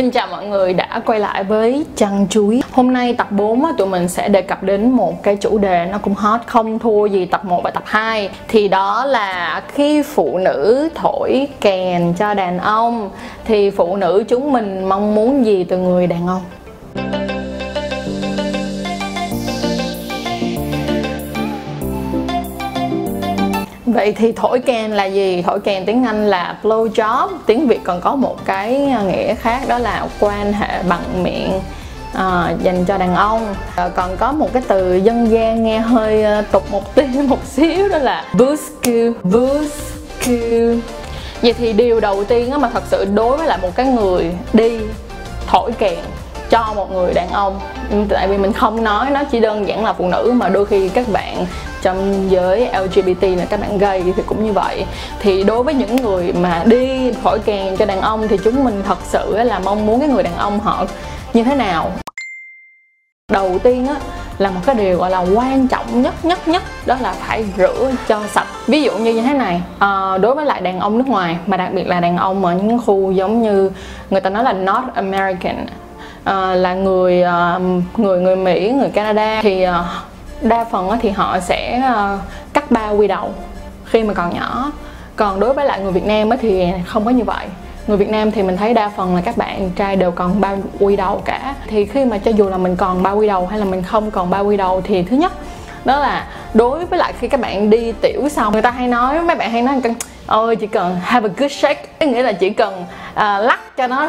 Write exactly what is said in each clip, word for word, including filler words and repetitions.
Xin chào mọi người đã quay lại với Chăn Chuối. Hôm nay tập bốn tụi mình sẽ đề cập đến một cái chủ đề nó cũng hot không thua gì tập một và tập hai. Thì đó là khi phụ nữ thổi kèn cho đàn ông thì phụ nữ chúng mình mong muốn gì từ người đàn ông? Vậy thì thổi kèn là gì? Thổi kèn tiếng Anh là blow job. Tiếng Việt còn có một cái nghĩa khác, đó là quan hệ bằng miệng à, dành cho đàn ông. à, Còn có một cái từ dân gian nghe hơi tục một tí một xíu, đó là buscu. Buscu. Vậy thì điều đầu tiên mà thật sự đối với lại một cái người đi thổi kèn cho một người đàn ông, tại vì mình không nói nó chỉ đơn giản là phụ nữ, mà đôi khi các bạn trong giới lờ giê bê tê là các bạn gay thì cũng như vậy. Thì đối với những người mà đi thổi kèn cho đàn ông thì chúng mình thật sự là mong muốn cái người đàn ông họ như thế nào? Đầu tiên á, là một cái điều gọi là quan trọng nhất nhất nhất đó là phải rửa cho sạch. Ví dụ như như thế này, à, đối với lại đàn ông nước ngoài, mà đặc biệt là đàn ông ở những khu giống như người ta nói là North American, à, là người người người Mỹ, người Canada, thì à, đa phần thì họ sẽ cắt bao quy đầu khi mà còn nhỏ. Còn đối với lại người Việt Nam thì không có như vậy. Người Việt Nam thì mình thấy đa phần là các bạn trai đều còn bao quy đầu cả. Thì khi mà cho dù là mình còn bao quy đầu hay là mình không còn bao quy đầu, thì thứ nhất đó là đối với lại khi các bạn đi tiểu xong, người ta hay nói, mấy bạn hay nói ôi chỉ cần have a good shake, có nghĩa là chỉ cần uh, lắc cho nó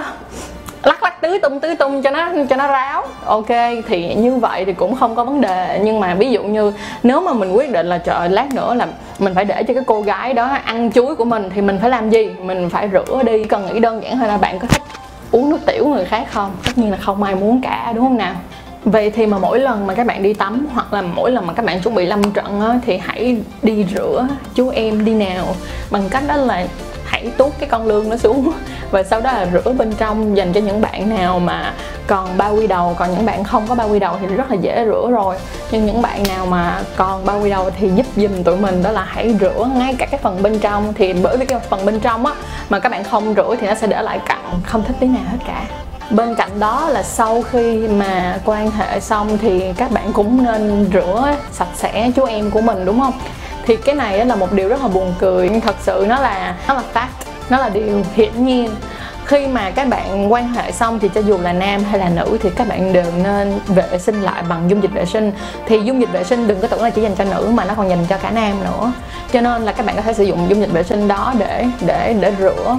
lắc lắc tứ tung tứ tung cho nó cho nó ráo. Ok, thì như vậy thì cũng không có vấn đề. Nhưng mà ví dụ như nếu mà mình quyết định là trời lát nữa là mình phải để cho cái cô gái đó ăn chuối của mình, thì mình phải làm gì? Mình phải rửa đi. Cần nghĩ đơn giản thôi là bạn có thích uống nước tiểu người khác không? Tất nhiên là không ai muốn cả, đúng không nào? Vậy thì mà mỗi lần mà các bạn đi tắm hoặc là mỗi lần mà các bạn chuẩn bị lâm trận á, thì hãy đi rửa chú em đi nào, bằng cách đó là hãy tuốt cái con lươn nó xuống và sau đó là rửa bên trong. Dành cho những bạn nào mà còn bao quy đầu, còn những bạn không có bao quy đầu thì rất là dễ rửa rồi, nhưng những bạn nào mà còn bao quy đầu thì giúp giùm tụi mình đó là hãy rửa ngay cả cái phần bên trong. Thì bởi vì cái phần bên trong á mà các bạn không rửa thì nó sẽ để lại cặn không thích tí nào hết cả. Bên cạnh đó là sau khi mà quan hệ xong thì các bạn cũng nên rửa sạch sẽ chú em của mình, đúng không? Thì cái này là một điều rất là buồn cười, nhưng thật sự nó là nó là fact, nó là điều hiển nhiên. Khi mà các bạn quan hệ xong thì cho dù là nam hay là nữ thì các bạn đều nên vệ sinh lại bằng dung dịch vệ sinh. Thì dung dịch vệ sinh đừng có tưởng là chỉ dành cho nữ, mà nó còn dành cho cả nam nữa. Cho nên là các bạn có thể sử dụng dung dịch vệ sinh đó để để để rửa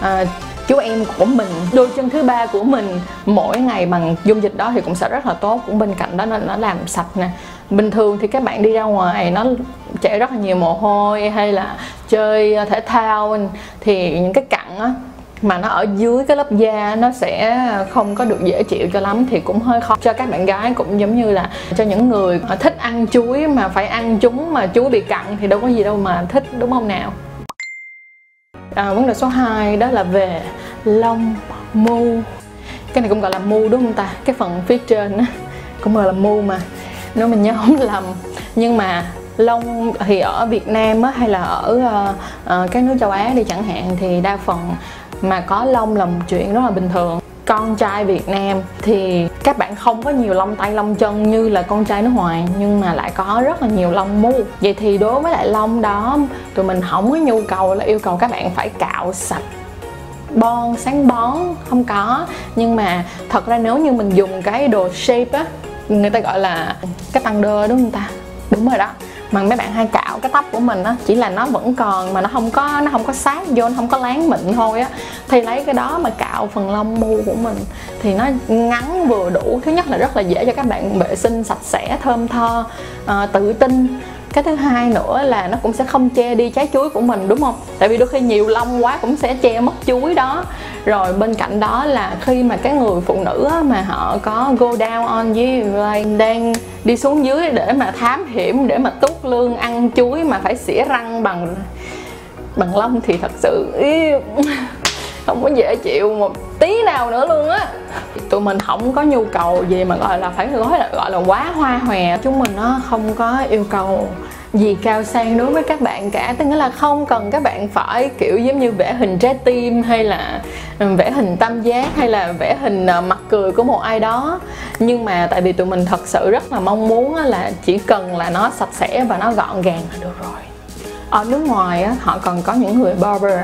à, chú em của mình, đôi chân thứ ba của mình mỗi ngày bằng dung dịch đó thì cũng sẽ rất là tốt. Cũng bên cạnh đó nên nó làm sạch nè. Bình thường thì các bạn đi ra ngoài nó chảy rất là nhiều mồ hôi hay là chơi thể thao thì những cái cặn á mà nó ở dưới cái lớp da nó sẽ không có được dễ chịu cho lắm, thì cũng hơi khó cho các bạn gái. Cũng giống như là cho những người thích ăn chuối mà phải ăn chúng mà chuối bị cặn thì đâu có gì đâu mà thích, đúng không nào? À, vấn đề số hai đó là về lông mu. Cái này cũng gọi là mu đúng không ta? Cái phần phía trên đó cũng gọi là mu mà, nếu mình nhớ không lầm. Nhưng mà lông thì ở Việt Nam á, hay là ở uh, các nước châu Á đi chẳng hạn, thì đa phần mà có lông là một chuyện rất là bình thường. Con trai Việt Nam thì các bạn không có nhiều lông tay lông chân như là con trai nước ngoài, nhưng mà lại có rất là nhiều lông mu. Vậy thì đối với lại lông đó, tụi mình không có nhu cầu là yêu cầu các bạn phải cạo sạch bon sáng bón, không có. Nhưng mà thật ra nếu như mình dùng cái đồ shape á, người ta gọi là cái tăng đơ đúng không ta? Đúng rồi đó, mà mấy bạn hay cạo cái tóc của mình á, chỉ là nó vẫn còn mà nó không có nó không có sát vô, nó không có láng mịn thôi á, thì lấy cái đó mà cạo phần lông mu của mình thì nó ngắn vừa đủ. Thứ nhất là rất là dễ cho các bạn vệ sinh sạch sẽ, thơm tho, à, tự tin. Cái thứ hai nữa là nó cũng sẽ không che đi trái chuối của mình, đúng không? Tại vì đôi khi nhiều lông quá cũng sẽ che mất chuối đó. Rồi bên cạnh đó là khi mà cái người phụ nữ á, mà họ có go down on you, like đang đi xuống dưới để mà thám hiểm, để mà tuốt lương ăn chuối mà phải xỉa răng bằng bằng lông thì thật sự ý, không có dễ chịu một tí nào nữa luôn á. Tụi mình không có nhu cầu gì mà gọi là phải nói là gọi là quá hoa hòe. Chúng mình nó không có yêu cầu gì cao sang đối với các bạn cả, tức nghĩa là không cần các bạn phải kiểu giống như vẽ hình trái tim hay là vẽ hình tam giác hay là vẽ hình mặt cười của một ai đó. Nhưng mà tại vì tụi mình thật sự rất là mong muốn là chỉ cần là nó sạch sẽ và nó gọn gàng là được rồi. Ở nước ngoài á, họ còn có những người barber,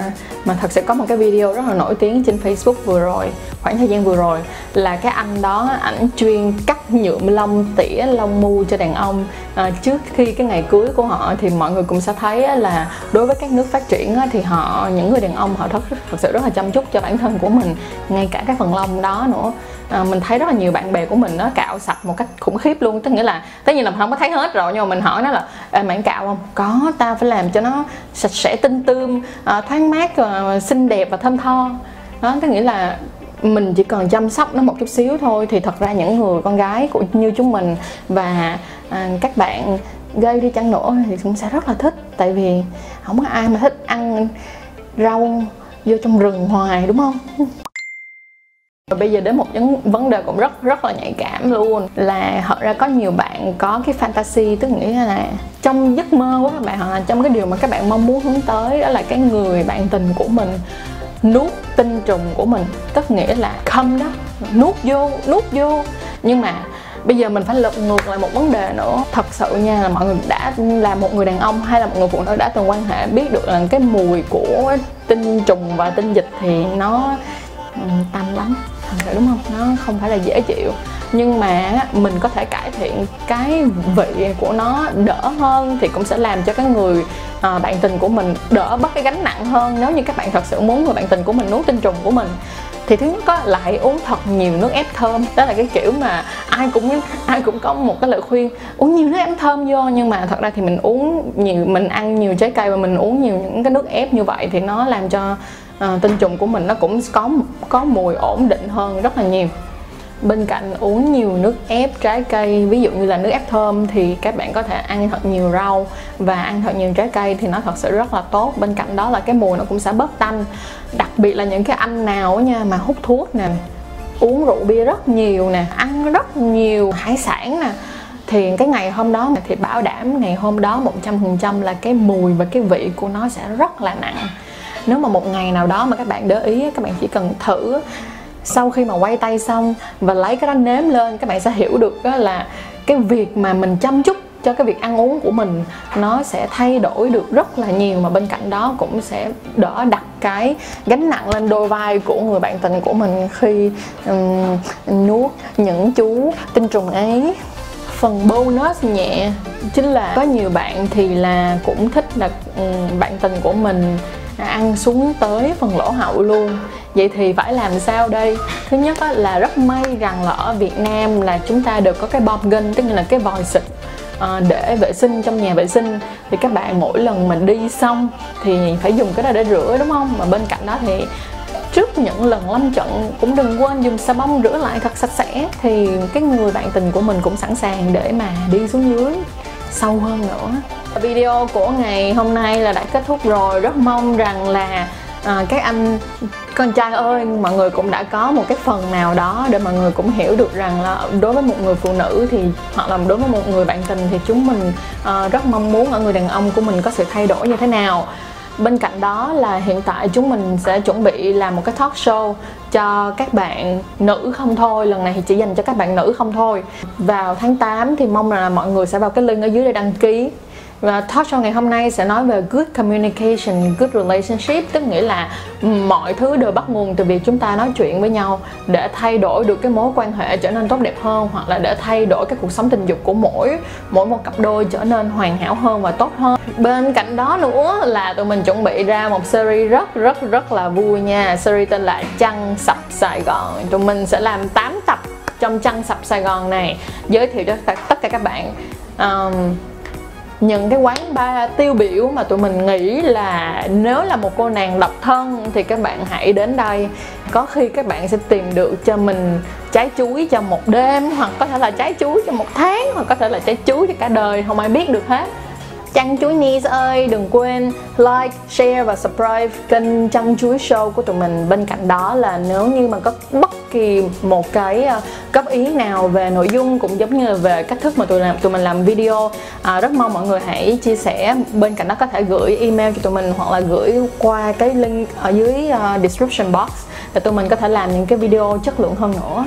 mà thật sự có một cái video rất là nổi tiếng trên Facebook vừa rồi, khoảng thời gian vừa rồi, là cái anh đó ảnh chuyên cắt nhuộm lông tỉa lông mu cho đàn ông à, trước khi cái ngày cưới của họ. Thì mọi người cũng sẽ thấy á, là đối với các nước phát triển á, thì họ, những người đàn ông họ thật, thật sự rất là chăm chút cho bản thân của mình, ngay cả cái phần lông đó nữa. À, mình thấy rất là nhiều bạn bè của mình nó cạo sạch một cách khủng khiếp luôn, tức nghĩa là tất nhiên là mình không có thấy hết rồi, nhưng mà mình hỏi nó là bạn cạo không? Có, ta phải làm cho nó sạch sẽ tinh tươm, à, thoáng mát, à, xinh đẹp và thơm tho đó. Tức nghĩa là mình chỉ cần chăm sóc nó một chút xíu thôi, thì thật ra những người con gái của như chúng mình và à, các bạn gây đi chăng nữa thì cũng sẽ rất là thích. Tại vì không có ai mà thích ăn rau vô trong rừng hoài, đúng không? Và bây giờ đến một vấn đề cũng rất rất là nhạy cảm luôn, là thật ra có nhiều bạn có cái fantasy, tức nghĩa là trong giấc mơ của các bạn, hoặc là trong cái điều mà các bạn mong muốn hướng tới, đó là cái người bạn tình của mình nuốt tinh trùng của mình, tức nghĩa là come đó, nuốt vô, nuốt vô. Nhưng mà bây giờ mình phải lật ngược lại một vấn đề nữa. Thật sự nha, là mọi người đã là một người đàn ông hay là một người phụ nữ đã từng quan hệ biết được là cái mùi của tinh trùng và tinh dịch thì nó tanh lắm, đúng không? Nó không phải là dễ chịu, nhưng mà mình có thể cải thiện cái vị của nó đỡ hơn, thì cũng sẽ làm cho cái người à, bạn tình của mình đỡ bớt cái gánh nặng hơn. Nếu như các bạn thật sự muốn người bạn tình của mình nuốt tinh trùng của mình, thì thứ nhất là hãy uống thật nhiều nước ép thơm. Đó là cái kiểu mà ai cũng ai cũng có một cái lời khuyên uống nhiều nước ép thơm vô, nhưng mà thật ra thì mình uống nhiều, mình ăn nhiều trái cây và mình uống nhiều những cái nước ép như vậy thì nó làm cho à, tinh trùng của mình nó cũng có có mùi ổn định hơn rất là nhiều. Bên cạnh uống nhiều nước ép trái cây, ví dụ như là nước ép thơm, thì các bạn có thể ăn thật nhiều rau và ăn thật nhiều trái cây thì nó thật sự rất là tốt. Bên cạnh đó là cái mùi nó cũng sẽ bớt tanh. Đặc biệt là những cái anh nào nha mà hút thuốc nè, uống rượu bia rất nhiều nè, ăn rất nhiều hải sản nè, thì cái ngày hôm đó thì bảo đảm ngày hôm đó một trăm phần trăm là cái mùi và cái vị của nó sẽ rất là nặng. Nếu mà một ngày nào đó mà các bạn để ý, các bạn chỉ cần thử sau khi mà quay tay xong và lấy cái đó nếm lên, các bạn sẽ hiểu được là cái việc mà mình chăm chút cho cái việc ăn uống của mình nó sẽ thay đổi được rất là nhiều, mà bên cạnh đó cũng sẽ đỡ đặt cái gánh nặng lên đôi vai của người bạn tình của mình khi um, nuốt những chú tinh trùng ấy. Phần bonus nhẹ chính là có nhiều bạn thì là cũng thích là um, bạn tình của mình ăn xuống tới phần lỗ hậu luôn. Vậy thì phải làm sao đây? Thứ nhất á, là rất may rằng là ở Việt Nam là chúng ta được có cái bom gân, tức là cái vòi xịt à, để vệ sinh trong nhà vệ sinh. Thì các bạn mỗi lần mình đi xong thì phải dùng cái đó để rửa, đúng không? Mà bên cạnh đó thì trước những lần lâm trận cũng đừng quên dùng xà bông rửa lại thật sạch sẽ. Thì cái người bạn tình của mình cũng sẵn sàng để mà đi xuống dưới sâu hơn nữa. Video của ngày hôm nay là đã kết thúc rồi. Rất mong rằng là à, các anh con trai ơi, mọi người cũng đã có một cái phần nào đó để mọi người cũng hiểu được rằng là đối với một người phụ nữ thì hoặc là đối với một người bạn tình thì chúng mình à, rất mong muốn ở người đàn ông của mình có sự thay đổi như thế nào. Bên cạnh đó là hiện tại chúng mình sẽ chuẩn bị làm một cái talk show cho các bạn nữ không thôi. Lần này thì chỉ dành cho các bạn nữ không thôi. Vào tháng tám thì mong là mọi người sẽ vào cái link ở dưới để đăng ký. Và talk show ngày hôm nay sẽ nói về good communication, good relationship, tức nghĩa là mọi thứ đều bắt nguồn từ việc chúng ta nói chuyện với nhau để thay đổi được cái mối quan hệ trở nên tốt đẹp hơn, hoặc là để thay đổi cái cuộc sống tình dục của mỗi mỗi một cặp đôi trở nên hoàn hảo hơn và tốt hơn. Bên cạnh đó nữa là tụi mình chuẩn bị ra một series rất rất rất là vui nha. Series tên là Trăng Sập Sài Gòn. Tụi mình sẽ làm tám tập trong Trăng Sập Sài Gòn này, giới thiệu cho tất cả các bạn um, những cái quán bar tiêu biểu mà tụi mình nghĩ là nếu là một cô nàng độc thân thì các bạn hãy đến đây. Có khi các bạn sẽ tìm được cho mình trái chuối cho một đêm, hoặc có thể là trái chuối cho một tháng, hoặc có thể là trái chuối cho cả đời, không ai biết được hết. Chăn Chuối Niece ơi, đừng quên like, share và subscribe kênh Chăn Chuối Show của tụi mình. Bên cạnh đó là nếu như mà có bất kỳ một cái góp ý nào về nội dung cũng giống như là về cách thức mà tụi làm tụi mình làm video, à, rất mong mọi người hãy chia sẻ. Bên cạnh đó có thể gửi email cho tụi mình hoặc là gửi qua cái link ở dưới uh, description box để tụi mình có thể làm những cái video chất lượng hơn nữa.